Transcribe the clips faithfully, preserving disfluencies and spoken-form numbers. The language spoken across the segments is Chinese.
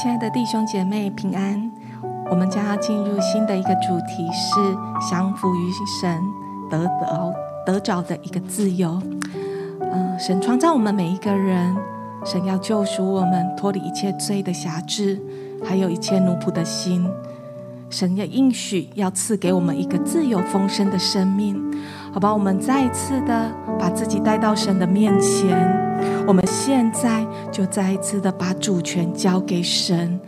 亲爱的弟兄姐妹平安，我们将要进入新的一个主题，是降服于神得着得着的一个自由。呃、神创造我们每一个人，神要救赎我们脱离一切罪的辖制，还有一切奴仆的心。神也应许要赐给我们一个自由丰盛的生命，好吧？我们再一次的把自己带到神的面前，我们现在就再一次的把主权交给神，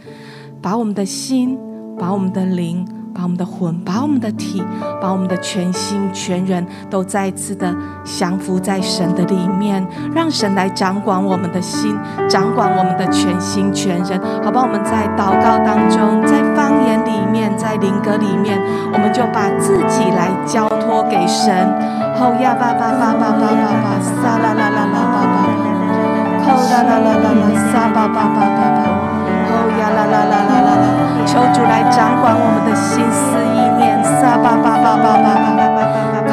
把我们的心，把我们的灵，把我们的魂，把我们的体，把我们的全心全人都再一次的降服在神的里面，让神来掌管我们的心，掌管我们的全心全人，好吧？我们在祷告当中，在方言里面，在灵歌里面，我们就把自己来交托给神。吼呀巴巴巴巴巴巴撒啦啦啦啦巴巴，吼啦啦啦啦啦撒巴巴巴巴巴。哦呀啦啦啦啦啦啦！求主来掌管我们的心思意念，撒巴巴巴巴巴巴巴巴巴！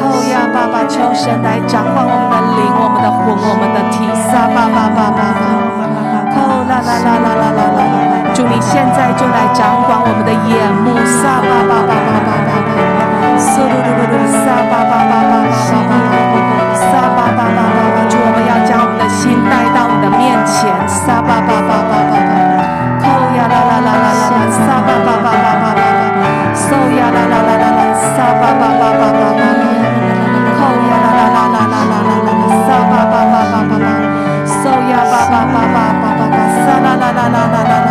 哦呀巴巴，求神来掌管我们的灵、我们的魂、我们的体，撒巴巴巴巴巴！哦啦啦啦啦啦啦啦！主，你现在就来掌管我们的眼目，撒巴巴巴巴巴巴巴！苏噜噜噜噜，撒巴巴巴巴巴巴巴！撒巴巴巴巴巴！主，我们要将我们的心带到你的面前，撒巴巴巴巴巴巴！啦啦啦啦啦啦，撒巴巴巴巴巴巴巴，嗦呀啦啦啦啦啦，撒巴巴巴巴巴巴，吼呀啦啦啦啦啦啦啦啦，撒巴巴巴巴巴巴，嗦呀巴巴巴巴巴巴巴，撒啦啦啦啦啦啦啦，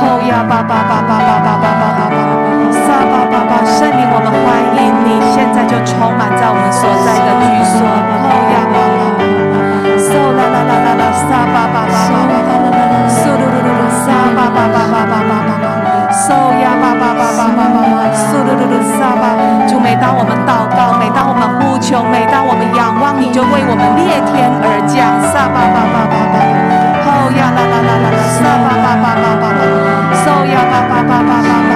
吼呀巴巴巴巴巴巴巴巴巴，撒巴巴巴，圣灵，我们欢迎你，现在就充满在我们所在的居所，吼呀巴巴，嗦啦啦啦啦啦，撒巴巴巴巴巴。巴巴巴巴巴巴巴，嗦呀巴巴巴巴巴巴巴，嗦噜噜噜撒巴。主，每当我们祷告，每当我们呼求，每当我们仰望，你就为我们裂天而降，撒巴巴巴巴巴。吼呀啦啦啦啦啦，撒巴巴巴巴巴巴，嗦呀巴巴巴巴巴巴巴，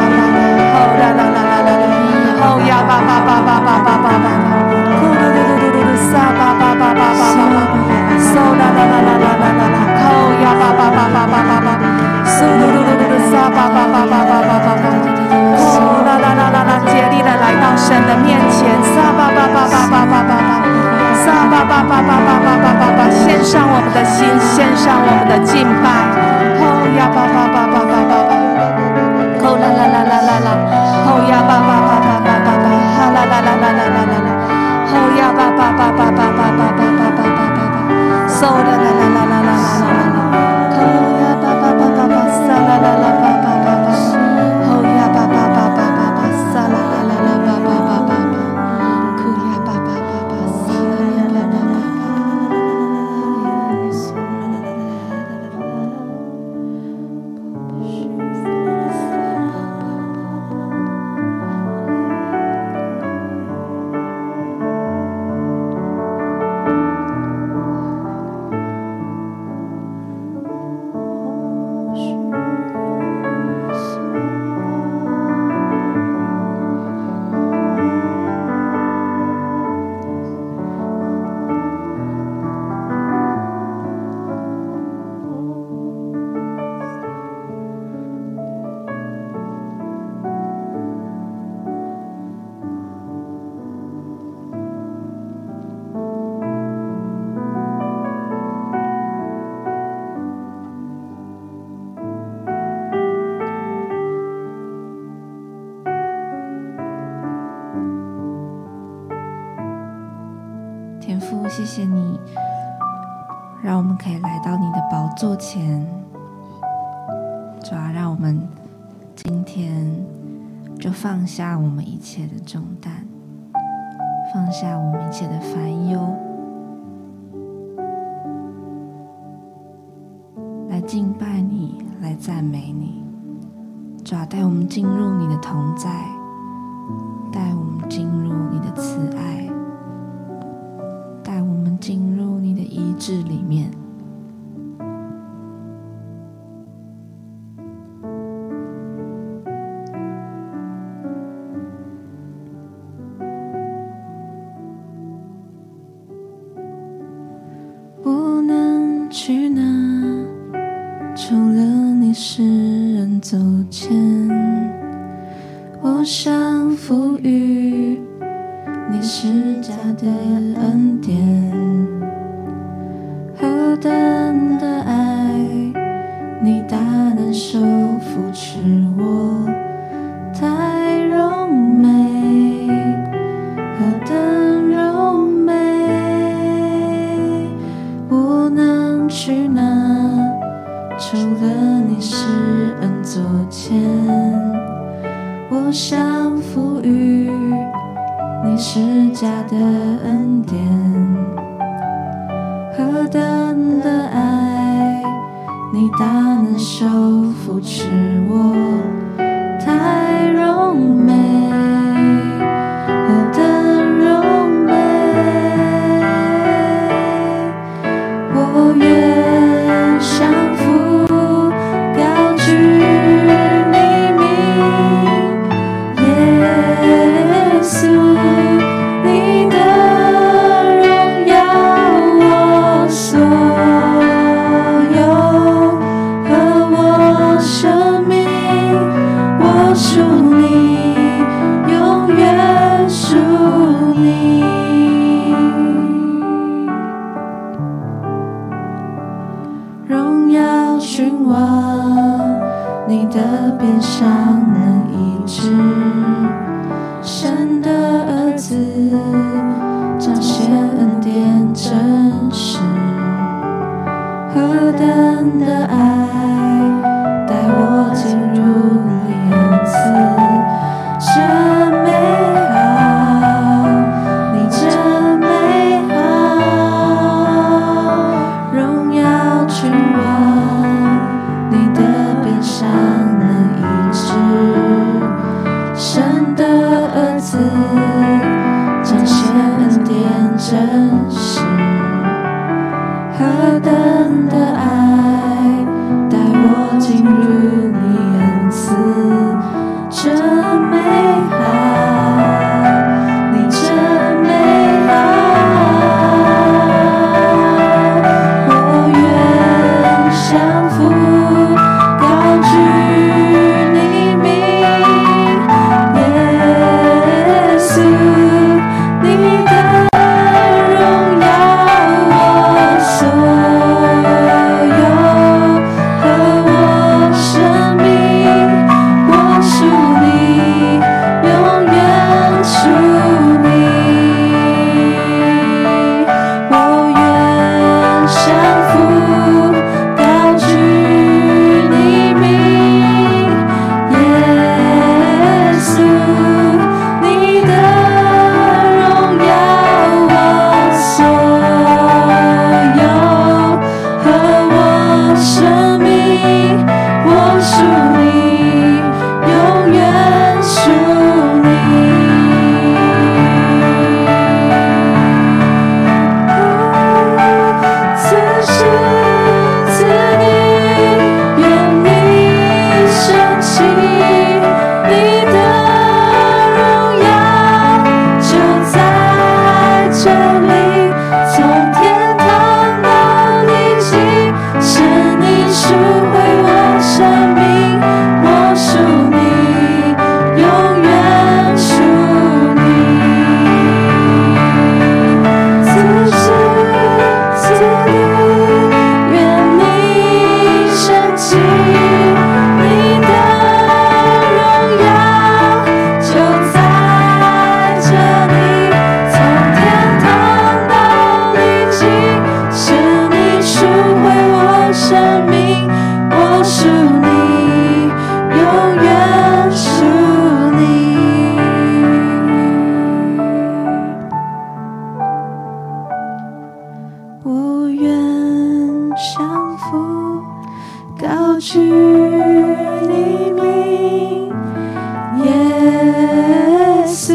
吼啦啦啦啦啦啦，吼呀巴巴巴巴巴巴巴巴，呼噜噜噜噜噜撒巴巴巴巴巴巴，嗦啦啦啦啦啦啦啦啦，吼呀巴巴巴巴巴巴巴。噜噜噜噜噜，撒巴巴巴巴巴巴巴，哦啦啦啦啦啦，竭力的来到神的面前，撒巴巴巴巴巴巴巴巴，撒巴巴巴巴巴巴巴巴巴，献上我们的心，献上我们的敬拜，哦呀巴巴巴巴巴巴巴，哦啦啦啦啦啦啦，哦呀巴巴巴巴巴巴巴，哈啦啦啦啦啦啦啦，哦呀巴巴巴巴巴巴巴巴巴巴巴，嗦啦啦啦啦啦啦啦啦。谢谢你让我们可以来到你的宝座前，主啊，让我们今天就放下我们一切的重担，放下我们一切的烦忧，来敬拜你，来赞美你，主啊，带我们进入你的同在，带我们进入你的慈爱，进入你的医治里面，不能去哪，除了你是人。的恩典，何等的爱，你大能手扶持我，太柔美，何等柔美，我能去哪？除了你是恩左肩，我降服于你施加的恩典，何等的爱，你大能手扶持我，太柔美，何等柔美，我愿降服，高举你名，耶稣。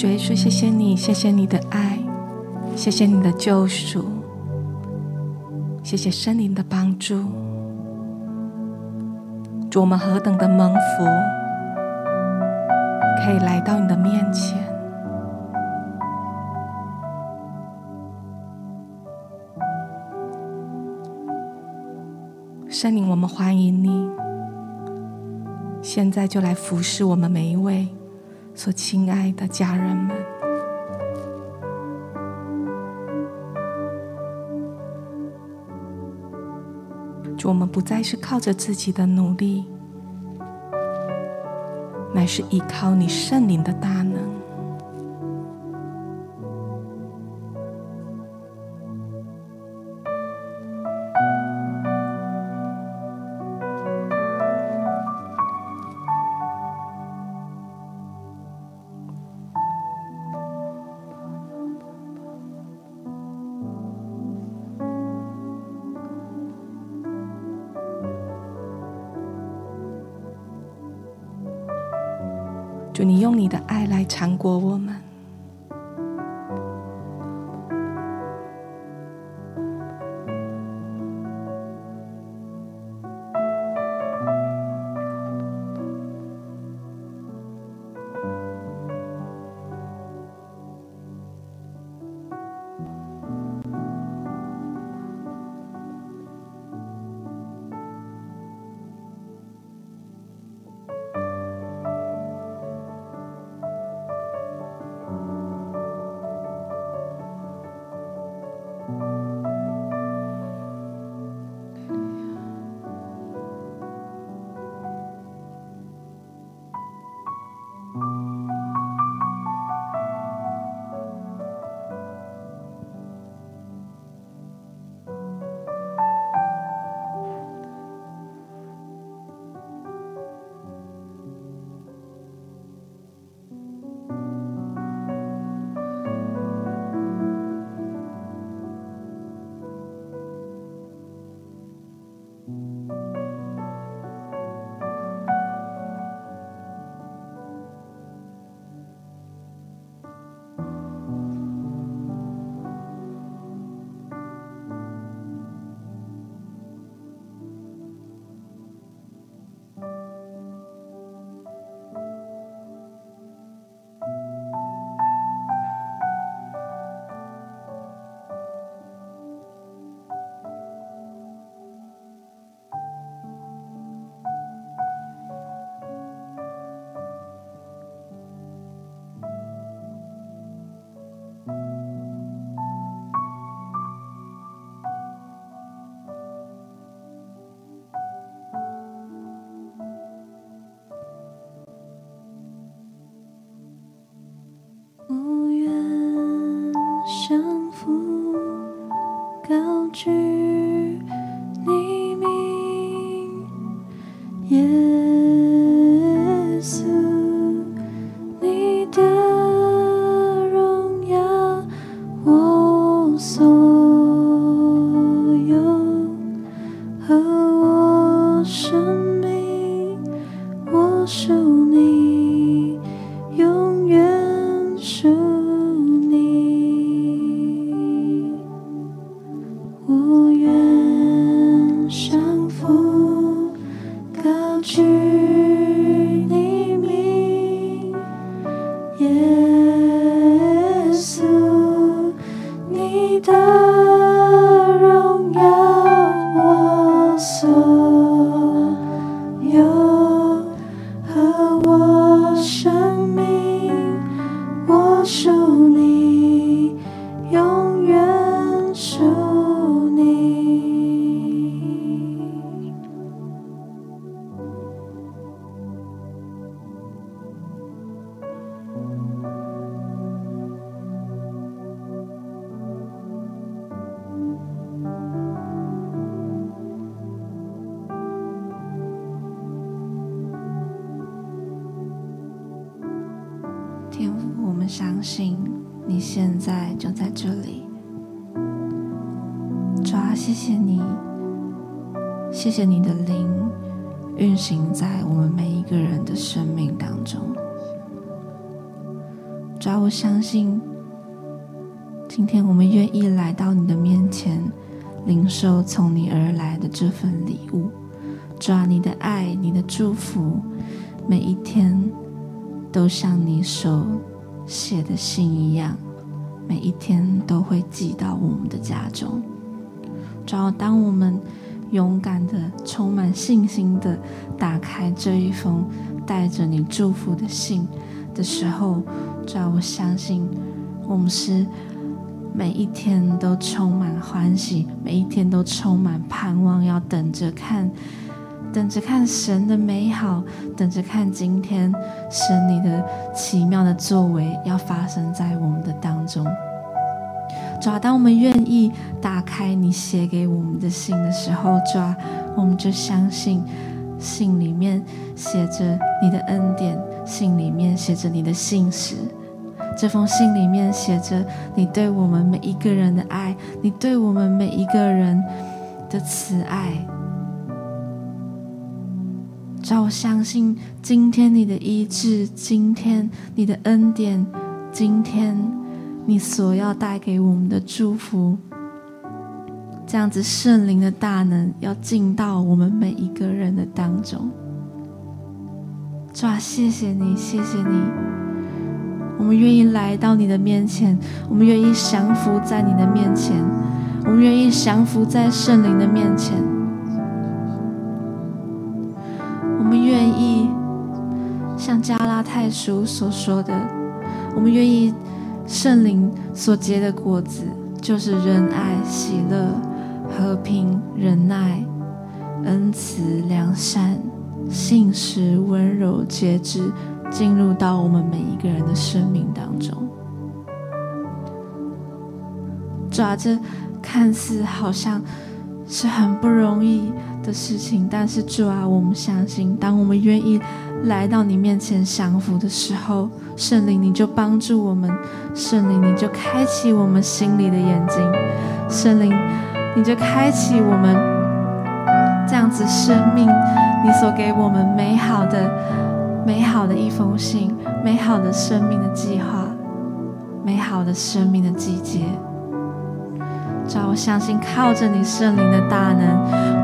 主耶稣，谢谢你，谢谢你的爱，谢谢你的救赎，谢谢圣灵的帮助。主，我们何等的蒙福，可以来到你的面前。圣灵，我们欢迎你，现在就来服侍我们每一位所亲爱的家人们。主，我们不再是靠着自己的努力，乃是依靠你圣灵的大能。主，你用你的爱来缠裹我们，相扶高举你名，耶稣，你的荣耀我所有，和我生命，我属你，永远属你。天父，我们相信你现在就在这里。主啊，谢谢你，谢谢你的灵运行在我们每一个人的生命当中。主啊，我相信今天我们愿意来到你的面前，领受从你而来的这份礼物。主啊，你的爱，你的祝福，每一天都像你手写的信一样，每一天都会寄到我们的家中。主啊，当我们勇敢的、充满信心的打开这一封带着你祝福的信的时候，主啊，我相信我们是每一天都充满欢喜，每一天都充满盼望，要等着看等着看神的美好，等着看今天神你的奇妙的作为要发生在我们的当中。主啊，当我们愿意打开你写给我们的信的时候，主啊，我们就相信信里面写着你的恩典，信里面写着你的信实，这封信里面写着你对我们每一个人的爱，你对我们每一个人的慈爱。主啊，我相信今天你的医治，今天你的恩典，今天你所要带给我们的祝福，这样子圣灵的大能要进到我们每一个人的当中。主啊，谢谢你，谢谢你，我们愿意来到你的面前，我们愿意降服在你的面前，我们愿意降服在圣灵的面前，我们愿意像加拉太书所说的，我们愿意圣灵所结的果子就是仁爱、喜乐、和平、忍耐、恩慈、良善、信实、温柔、节制，进入到我们每一个人的生命当中。主啊，这看似好像是很不容易的事情，但是主啊，我们相信当我们愿意来到你面前降服的时候，圣灵你就帮助我们，圣灵你就开启我们心里的眼睛，圣灵你就开启我们这样子生命你所给我们美好的美好的一封信，美好的生命的计划，美好的生命的季节。主啊，我相信靠着你圣灵的大能，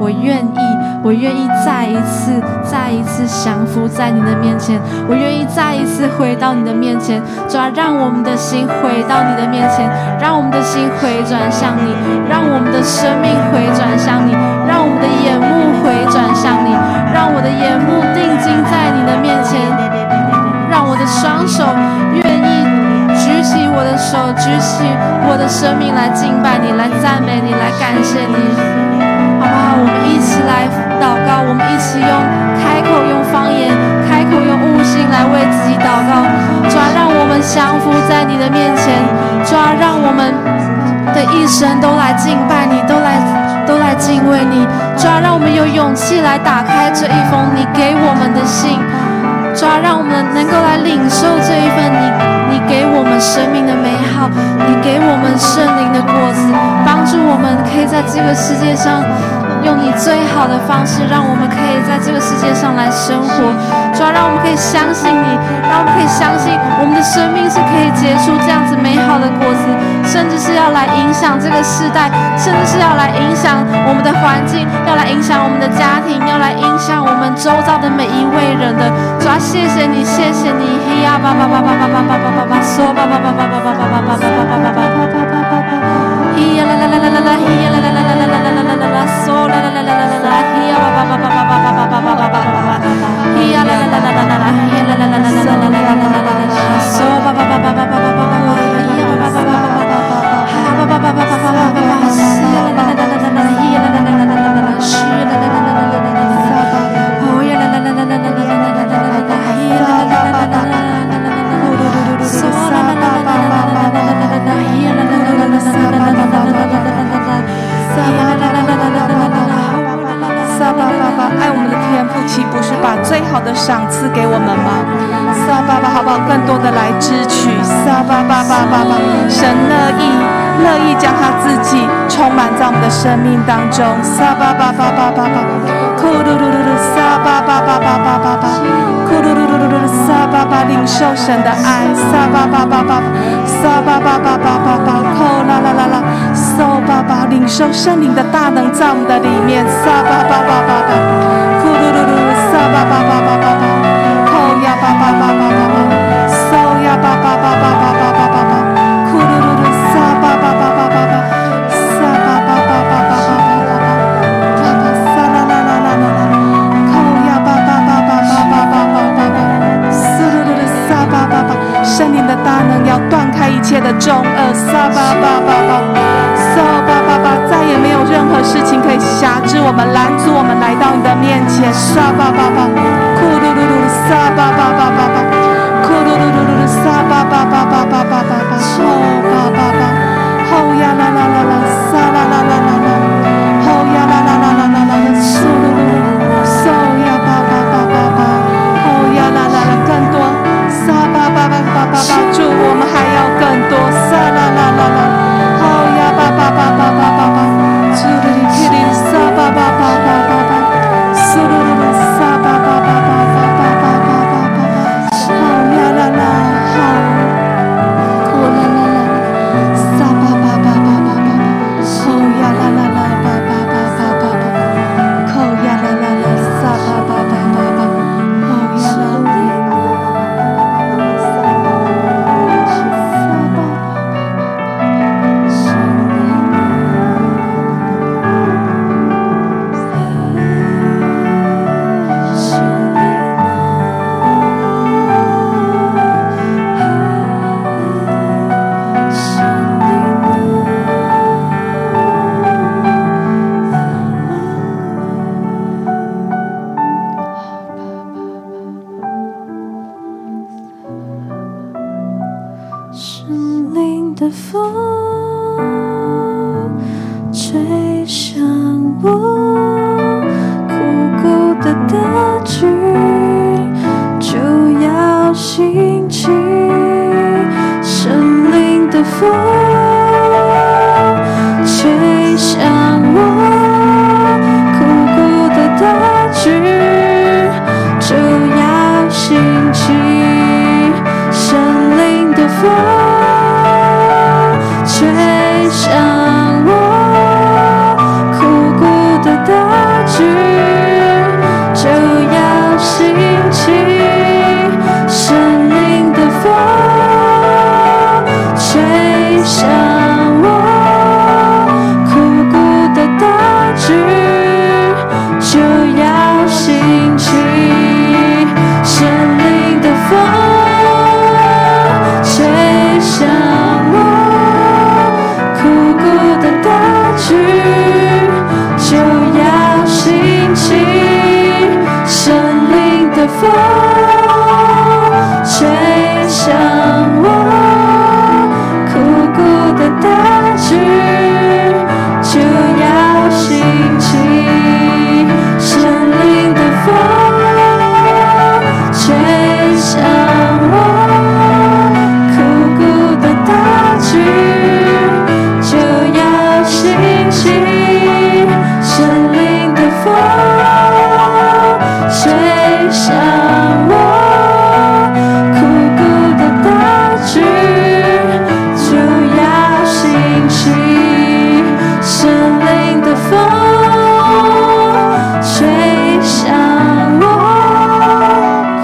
我愿意我愿意再一次再一次降服在你的面前，我愿意再一次回到你的面前。主啊，让我们的心回到你的面前，让我们的心回转向你，让我们的生命回转向你，让我们的眼目回转向你，让我的眼目定睛在你的面前，让我的双手愿意举起我的手，举起我的生命来敬拜你，来赞美你，来感谢你。好不好？我们一起来祷告，我们一起用开口用方言，开口用悟性来为自己祷告。主啊，让我们降服在你的面前。主啊，让我们的一生都来敬拜你，都来都来敬畏你。主啊，让我们有勇气来打开这一封你给我们的信。主啊，让我们能够来领受这一份你。 你给我们生命的美好，你给我们圣灵的果子，帮助我们可以在这个世界上用你最好的方式，让我们可以在这个世界上来生活。主要让我们可以相信你，让我们可以相信我们的生命是可以结出这样子美好的果子，甚至是要来影响这个世代，甚至是要来影响我们的环境，要来影响我们的家庭，要来影响我们周遭的每一位人的。主要谢谢你，谢谢你，嘿呀巴巴巴巴巴巴巴巴。 巴嗦巴巴巴巴巴巴巴巴巴巴巴巴巴，咿呀啦啦啦啦啦啦，咿呀啦啦啦啦啦啦啦啦啦，嗦啦啦啦啦啦啦，咿呀巴巴巴巴巴巴巴巴巴巴巴，咿呀啦啦啦啦啦啦，咿呀啦啦啦啦啦啦啦啦啦啦，嗦巴巴巴巴巴巴巴巴巴，咿呀巴巴巴巴巴巴巴巴巴巴巴巴，嗦啦啦啦啦啦啦，咿呀啦啦啦啦啦啦，嗦啦啦啦啦啦啦啦，哦呀啦啦啦啦啦啦啦啦啦，咿呀啦啦啦啦啦啦。 爱我们的天父，岂不是把最好的赏赐给我们吗？撒爸爸，好不好？更多的来支取，撒爸爸爸爸爸，神乐意乐意将他自己充满在我们的生命当中，撒爸爸爸爸爸爸，咕噜噜噜噜，撒爸爸爸爸爸爸爸，咕噜噜噜噜噜，撒爸爸领受神的爱，撒爸爸爸爸，撒爸爸爸爸爸爸，哦啦啦啦啦，撒爸爸领受圣灵的大能在我们的里面，撒爸爸爸爸爸。 咕噜噜噜，嗦吧吧吧吧吧吧，吼呀吧吧吧吧吧吧，嗦呀吧吧吧吧吧吧吧吧吧，咕噜噜噜，嗦吧吧吧吧吧吧，嗦吧吧吧吧吧吧吧吧，吧吧嗦啦啦啦啦啦啦，吼呀吧吧吧吧吧吧吧吧吧吧，嗦噜噜噜，嗦吧吧吧，圣灵的大能要断开一切的重恶，嗦吧吧吧吧。 任何事情可以辖制我们、拦阻我们来到你的面前。撒巴巴巴，库噜噜噜，撒巴巴巴巴巴，库噜噜噜噜，撒巴巴巴巴巴巴巴，吼巴巴巴，吼呀啦啦啦啦，撒啦啦啦啦啦，吼呀啦啦啦啦啦啦，苏噜噜，嗦呀巴巴巴巴巴，吼呀啦啦啦，更多，撒巴巴巴巴巴巴，祝我们还要更多，撒啦啦啦啦，吼呀巴巴巴巴巴巴巴。 苏鲁鲁提里萨巴巴巴巴巴巴，苏鲁鲁萨巴巴巴巴巴巴巴巴巴巴，好呀啦啦好，酷啦啦啦，萨巴巴巴巴巴巴，好呀啦啦啦巴巴巴巴巴巴，好呀啦啦啦萨巴巴巴巴巴，好呀啦啦，萨巴巴。 Cool, cool. 起神灵的风，吹向我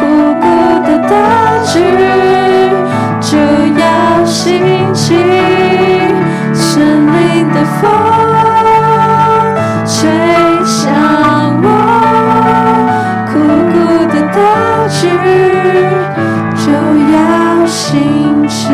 孤孤的单曲，就要兴起神灵的风，吹向我孤孤的单曲，就要兴起。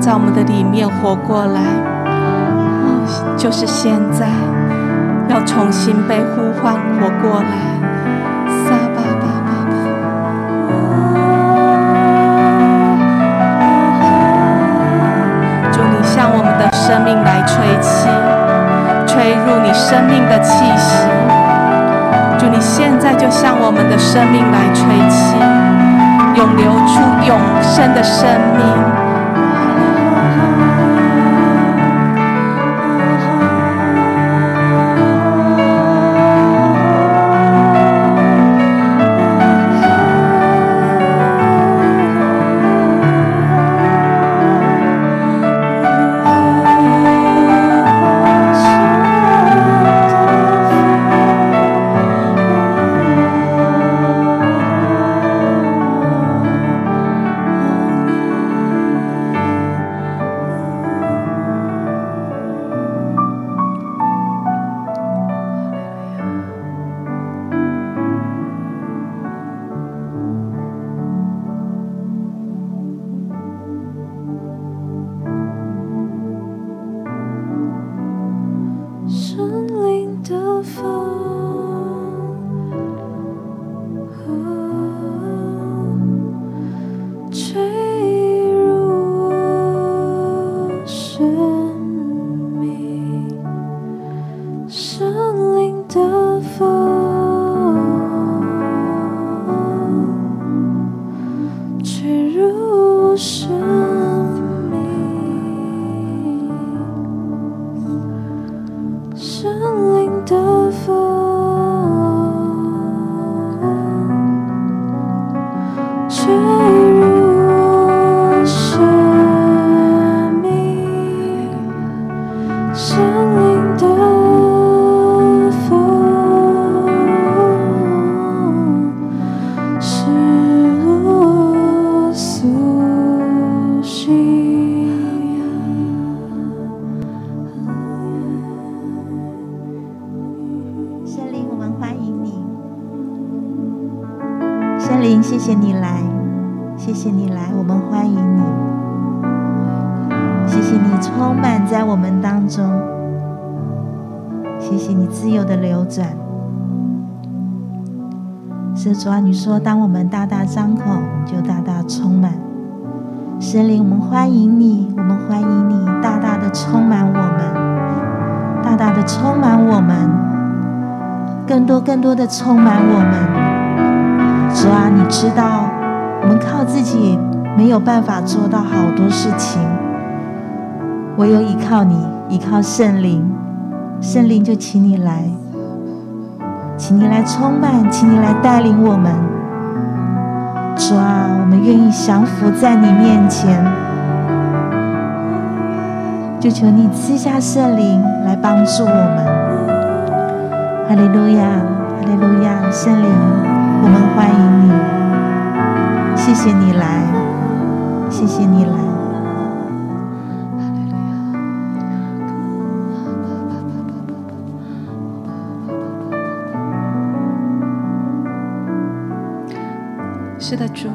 在我们的里面活过来，就是现在，要重新被呼唤活过来。撒巴巴巴巴，主，你向我们的生命来吹气，吹入你生命的气息。主，你现在就向我们的生命来吹气，涌流出永生的生命。 主啊，你说，当我们大大张口，就大大充满。神灵，我们欢迎你，我们欢迎你，大大的充满我们，大大的充满我们，更多更多的充满我们。主啊，你知道，我们靠自己没有办法做到好多事情，唯有依靠你，依靠圣灵。圣灵，就请你来。 请你来充满，请你来带领我们。主啊，我们愿意降服在你面前，就求你赐下圣灵来帮助我们。哈利路亚，哈利路亚，圣灵，我们欢迎你，谢谢你来，谢谢你来。 是的，主，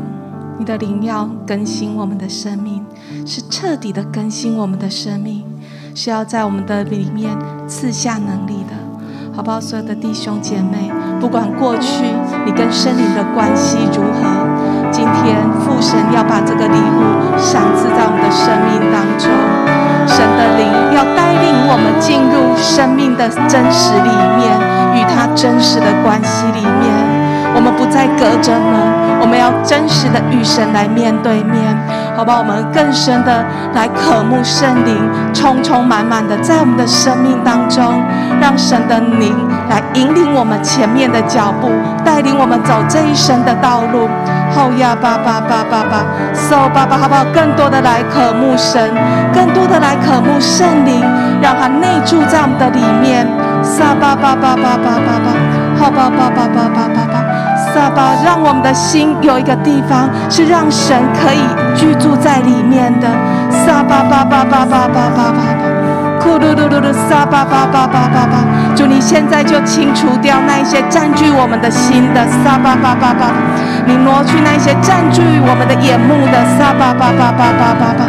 你的灵要更新我们的生命，是彻底的更新我们的生命，是要在我们的里面赐下能力的。 好不好？所有的弟兄姐妹，不管过去你跟圣灵的关系如何，今天父神要把这个礼物赏赐在我们的生命当中。神的灵要带领我们进入生命的真实里面，与他真实的关系里面。我们不再隔着门，我们要真实的与神来面对面。好不好？我们更深的来渴慕圣灵，充充满满的在我们的生命当中。 让神的灵来引领我们前面的脚步，带领我们走这一生的道路。后呀，爸爸，爸爸，爸，So，爸爸，好不好？更多的来渴慕神，更多的来渴慕圣灵，让他内住在我们的里面。撒巴巴巴巴巴巴巴，好巴巴巴巴巴巴巴，撒巴，让我们的心有一个地方是让神可以居住在里面的。撒巴巴巴巴巴巴巴巴。 咕噜噜噜噜，撒巴巴巴巴巴巴！主，你现在就清除掉那些占据我们的心的撒巴巴巴巴，你挪去那些占据我们的眼目的撒巴巴巴巴巴巴巴，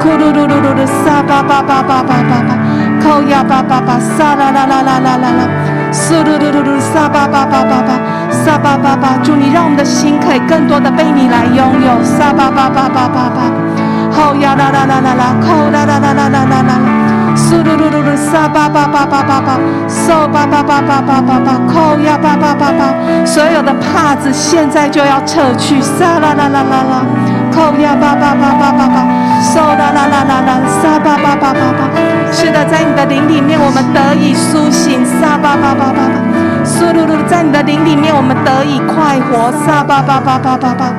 咕噜噜噜噜噜，撒巴巴巴巴巴巴巴，扣呀巴巴巴，撒啦啦啦啦啦啦啦，苏噜噜噜噜，撒巴巴巴巴巴，撒巴巴巴！主，你让我们的心可以更多的被你来拥有，撒巴巴巴巴巴巴，扣呀啦啦啦啦啦，扣啦啦啦啦啦啦啦。 苏噜噜噜噜，沙巴巴巴巴巴巴，嗦巴巴巴巴巴巴巴，扣呀巴巴巴巴，所有的帕子现在就要撤去，沙啦啦啦啦啦，扣呀巴巴巴巴巴巴，嗦啦啦啦啦啦，沙巴巴巴巴巴。是的，在你的灵里面，我们得以苏醒，沙巴巴巴巴巴。苏噜噜，在你的灵里面，我们得以快活，沙巴巴巴巴巴巴，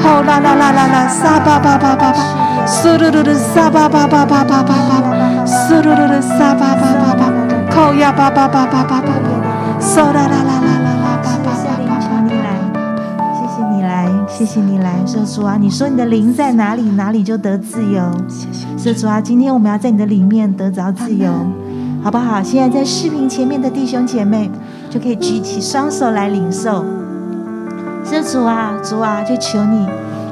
后啦啦啦啦啦，沙巴巴巴巴巴。 苏噜噜噜，沙巴巴巴巴巴巴巴，苏噜噜噜，沙巴巴巴巴，扣呀巴巴巴巴巴巴，嗦啦啦啦啦啦啦，巴巴巴巴。谢谢你来，谢谢你来，说主啊，你说你的灵在哪里，哪里就得自由。说主啊，今天我们要在你的里面得着自由，好不好？现在在视频前面的弟兄姐妹就可以举起双手来领受。说主啊，主啊，就求你。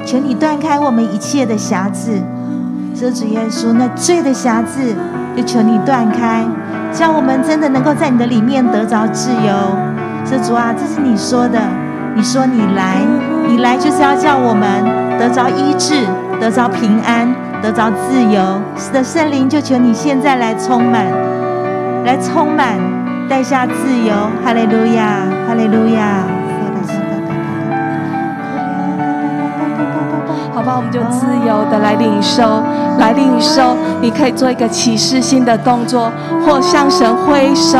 求你断开我们一切的瑕疵，所以主耶稣，那罪的瑕疵就求你断开，叫我们真的能够在你的里面得着自由。所以主啊，这是你说的，你说你来，你来就是要叫我们得着医治，得着平安，得着自由。是的，圣灵就求你现在来充满，来充满，带下自由。哈利路亚，哈利路亚。 好不好？我们就自由的来领受，来领受。你可以做一个启示性的动作，或向神挥手，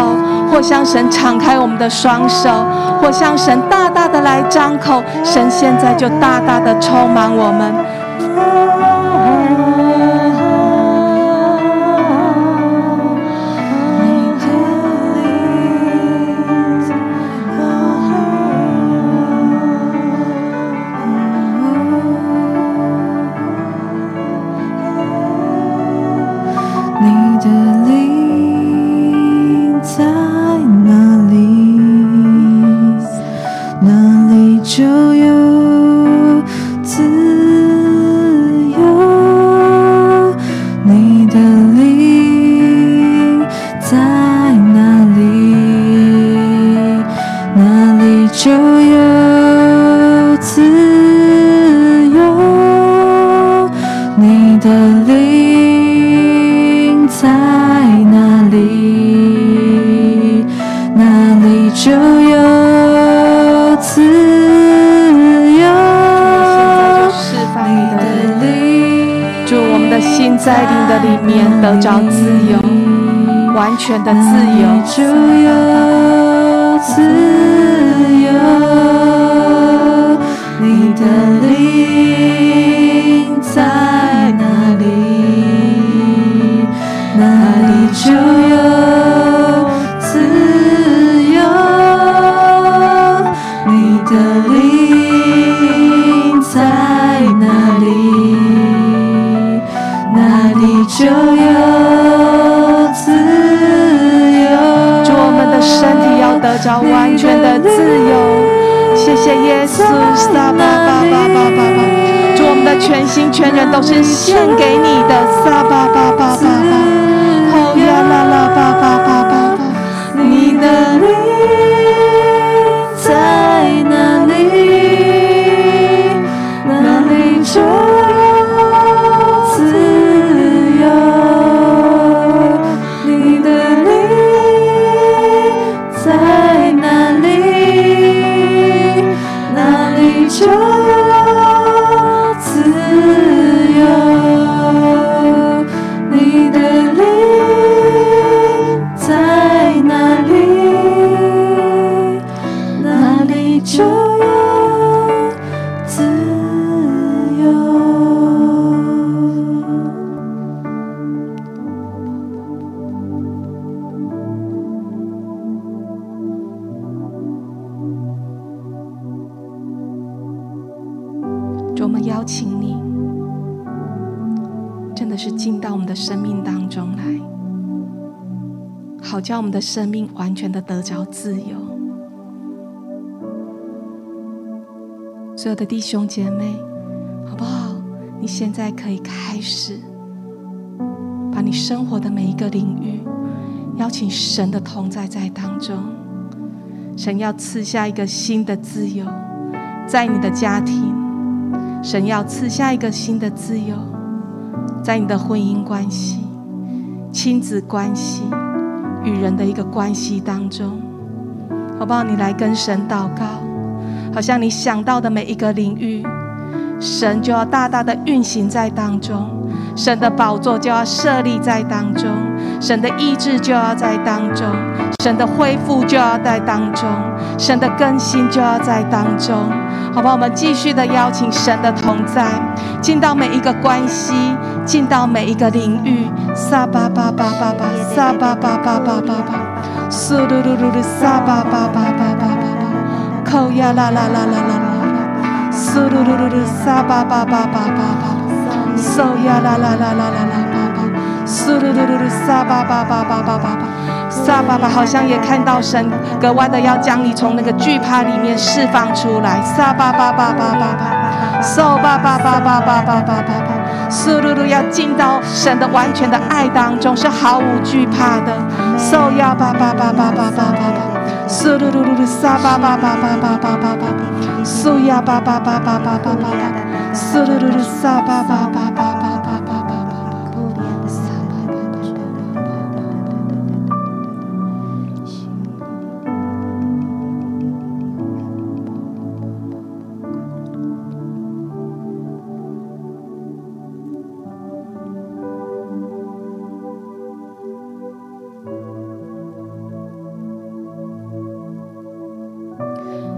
或向神敞开我们的双手，或向神大大的来张口。神现在就大大的充满我们。的全心全人都是献给你的。撒巴巴巴巴巴，哦呀啦啦巴巴巴巴巴，你的灵在哪里？哪里就自由？你的灵在哪里？哪里就。 叫我们的生命完全的得着自由。所有的弟兄姐妹，好不好？你现在可以开始，把你生活的每一个领域，邀请神的同在在当中。神要赐下一个新的自由，在你的家庭；神要赐下一个新的自由，在你的婚姻关系、亲子关系。 与人的一个关系当中，好不好？你来跟神祷告，好像你想到的每一个领域，神就要大大的运行在当中，神的宝座就要设立在当中，神的医治就要在当中，神的恢复就要在当中，神的更新就要在当中，好不好？我们继续的邀请神的同在，进到每一个关系。 进到每一个领域，撒巴巴巴巴巴，撒巴巴巴巴巴巴，苏噜噜噜噜，撒巴巴巴巴巴巴巴，扣呀啦啦啦啦啦啦，苏噜噜噜噜，撒巴巴巴巴巴巴，收呀啦啦啦啦啦啦巴巴，苏噜噜噜噜，撒巴巴巴巴巴巴巴，撒巴巴好像也看到神格外的要将你从那个惧怕里面释放出来，撒巴巴巴巴巴巴，收巴巴巴巴巴巴巴巴。 苏噜噜要进到神的完全的爱当中，是毫无惧怕的。受呀巴巴巴巴巴巴巴，苏噜噜噜噜撒巴巴巴巴巴巴巴巴，苏呀巴巴巴巴巴巴巴，苏噜噜噜撒巴巴巴巴巴巴巴巴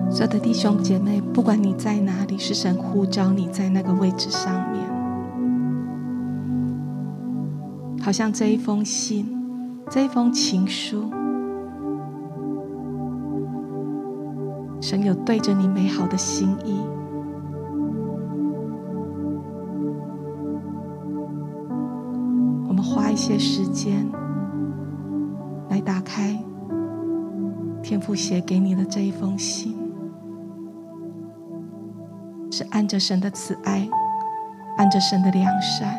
所有的弟兄姐妹，不管你在哪里，是神呼召你在那个位置上面。好像这一封信，这一封情书，神有对着你美好的心意。我们花一些时间来打开天父写给你的这一封信。 是按着神的慈爱，按着神的良善，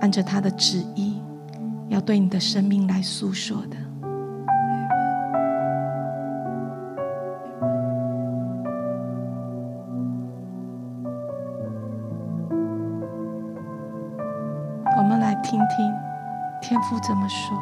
按着他的旨意，要对你的生命来诉说的。我们来听听天父怎么说。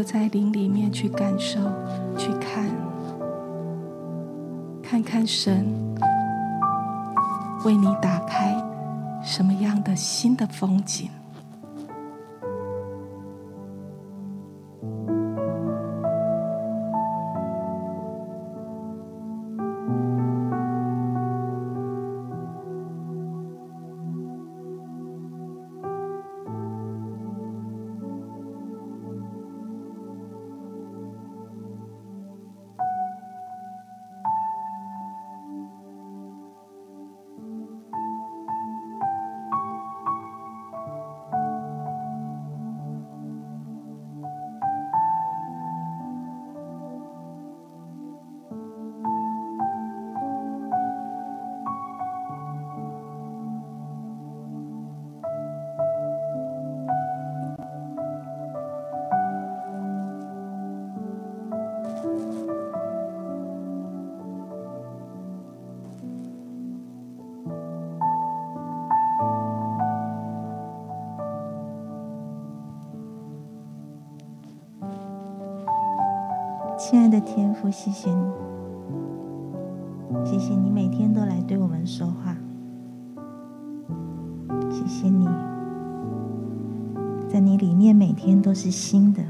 就在灵里面去感受，去看，看看神为你打开什么样的新的风景。亲爱的天父，谢谢你，谢谢你每天都来对我们说话，谢谢你，在你里面每天都是新的，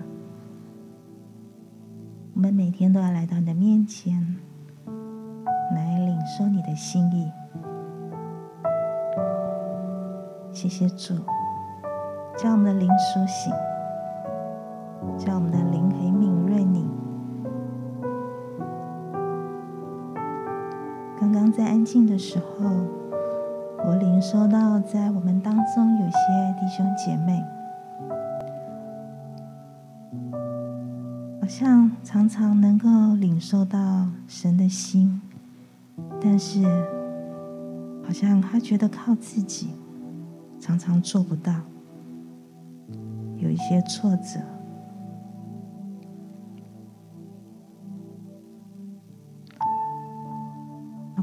我们每天都要来到你的面前，来领受你的心意。谢谢主，叫我们的灵苏醒，叫我们的灵可以敏锐你。刚刚在安静的时候，我领受到在我们当中有些弟兄姐妹好像常常能够领受到神的心，但是好像他觉得靠自己常常做不到，有一些挫折。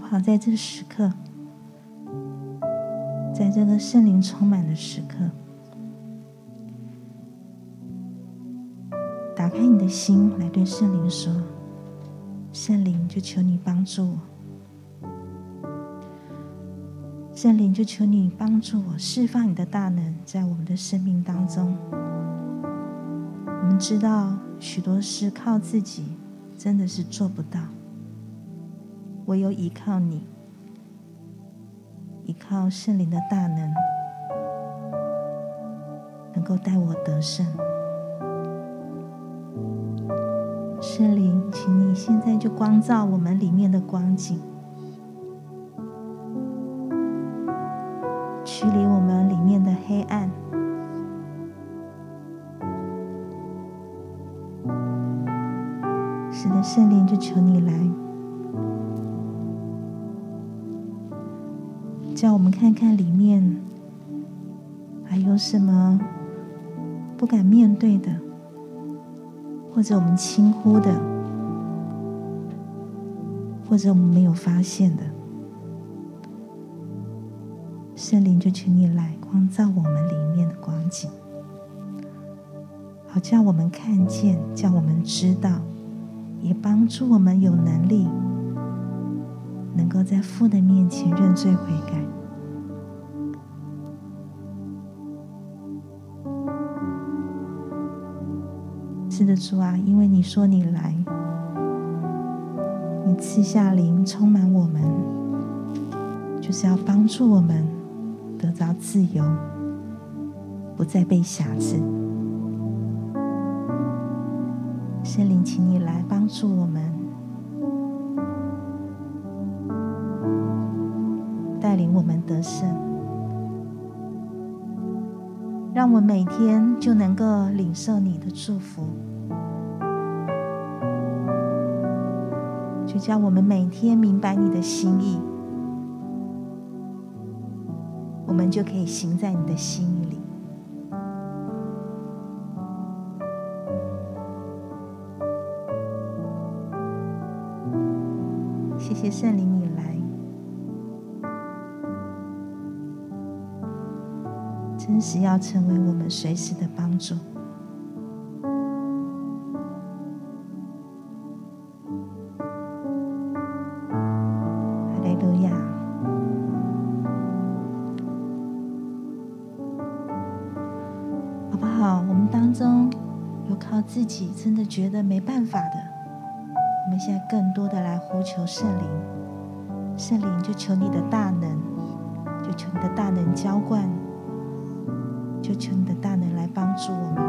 好，在这时刻，在这个圣灵充满的时刻，打开你的心来对圣灵说，圣灵就求你帮助我，圣灵就求你帮助我，释放你的大能在我们的生命当中。我们知道许多事靠自己真的是做不到，唯有依靠你，依靠圣灵的大能，能够带我得胜。圣灵，请你现在就光照我们里面的光景，驱离我们里面的黑暗，是的，圣灵就求你来，叫我们看看里面还有什么不敢面对的，或者我们轻忽的，或者我们没有发现的。圣灵就请你来光照我们里面的光景，好叫我们看见，叫我们知道，也帮助我们有能力能够在父的面前认罪悔改。是的，主啊，因为你说你来，你赐下灵充满我们，就是要帮助我们得着自由，不再被辖制。圣灵，请你来帮助我们，带领我们得胜，让我每天就能够领受你的祝福，就叫我们每天明白你的心意，我们就可以行在你的心意里。谢谢圣灵，你来真实要成为我们随时的帮助。自己真的觉得没办法的，我们现在更多的来呼求圣灵，圣灵就求你的大能，就求你的大能浇灌，就求你的大能来帮助我们。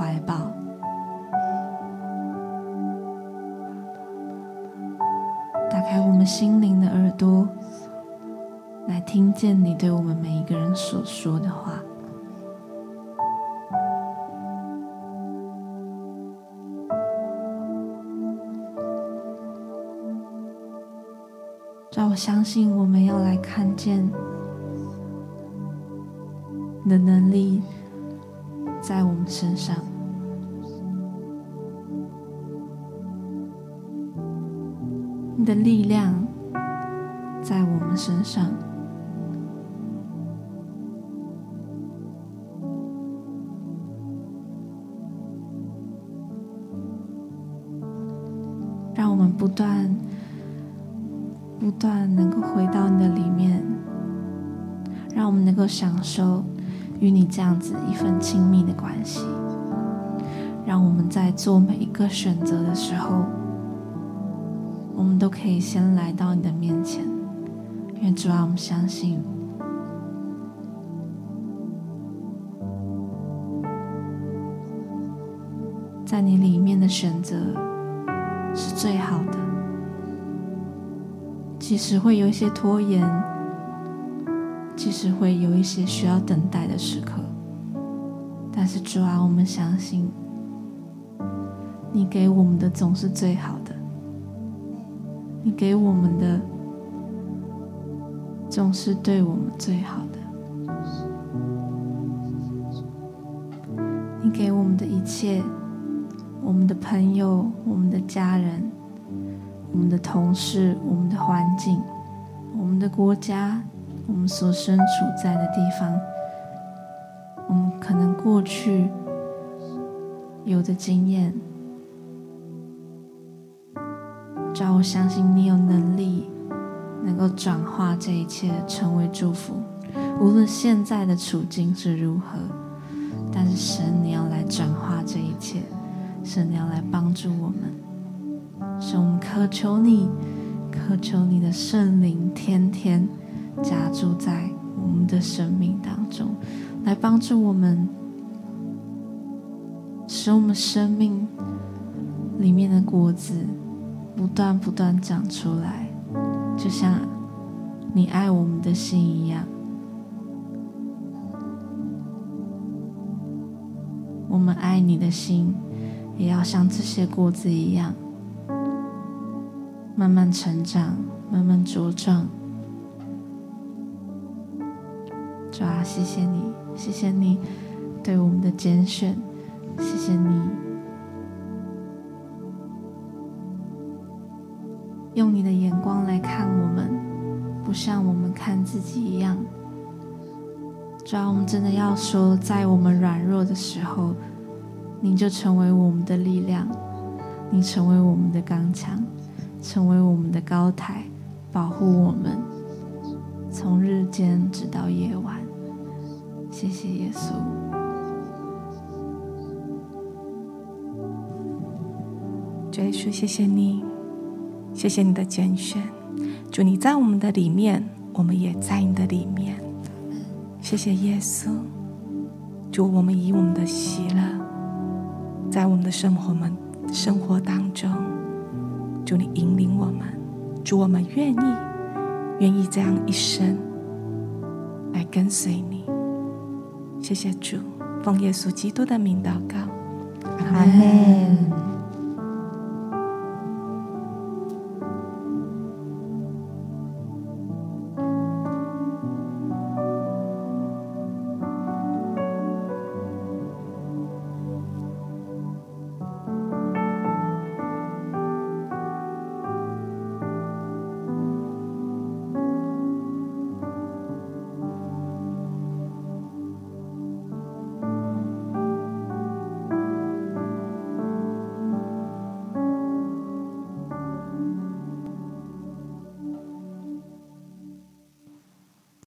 怀抱。打开我们心灵的耳朵，来听见你对我们每一个人所说的话。让我相信，我们要来看见你的能力在我们身上。你的力量在我们身上，让我们不断不断能够回到你的里面，让我们能够享受与你这样子一份亲密的关系。让我们在做每一个选择的时候，我们都可以先来到你的面前，因为主要我们相信在你里面的选择是最好的，即使会有一些拖延，即使会有一些需要等待的时刻，但是主啊，我们相信你给我们的总是最好的，你给我们的总是对我们最好的，你给我们的一切，我们的朋友，我们的家人，我们的同事，我们的环境，我们的国家，我们所身处在的地方，我们可能过去有的经验。只要我相信你有能力能够转化这一切成为祝福，无论现在的处境是如何，但是神你要来转化这一切，神你要来帮助我们。神，我们渴求你，渴求你的圣灵天天加注在我们的生命当中，来帮助我们，使我们生命里面的果子不断不断长出来，就像你爱我们的心一样。我们爱你的心也要像这些果子一样慢慢成长，慢慢茁壮。主啊，谢谢你，谢谢你对我们的拣选，谢谢你用你的眼光来看我们，不像我们看自己一样。主啊，我们真的要说，在我们软弱的时候，你就成为我们的力量，你成为我们的刚强，成为我们的高台，保护我们从日间直到夜晚。谢谢耶稣。主耶稣，谢谢你，谢谢你的拣选。主，你在我们的里面，我们也在你的里面。谢谢耶稣。主，我们以我们的喜乐在我们的生活们生活当中，主你引领我们。主，我们愿意愿意这样一生来跟随你。谢谢主，奉耶稣基督的名祷告，阿们。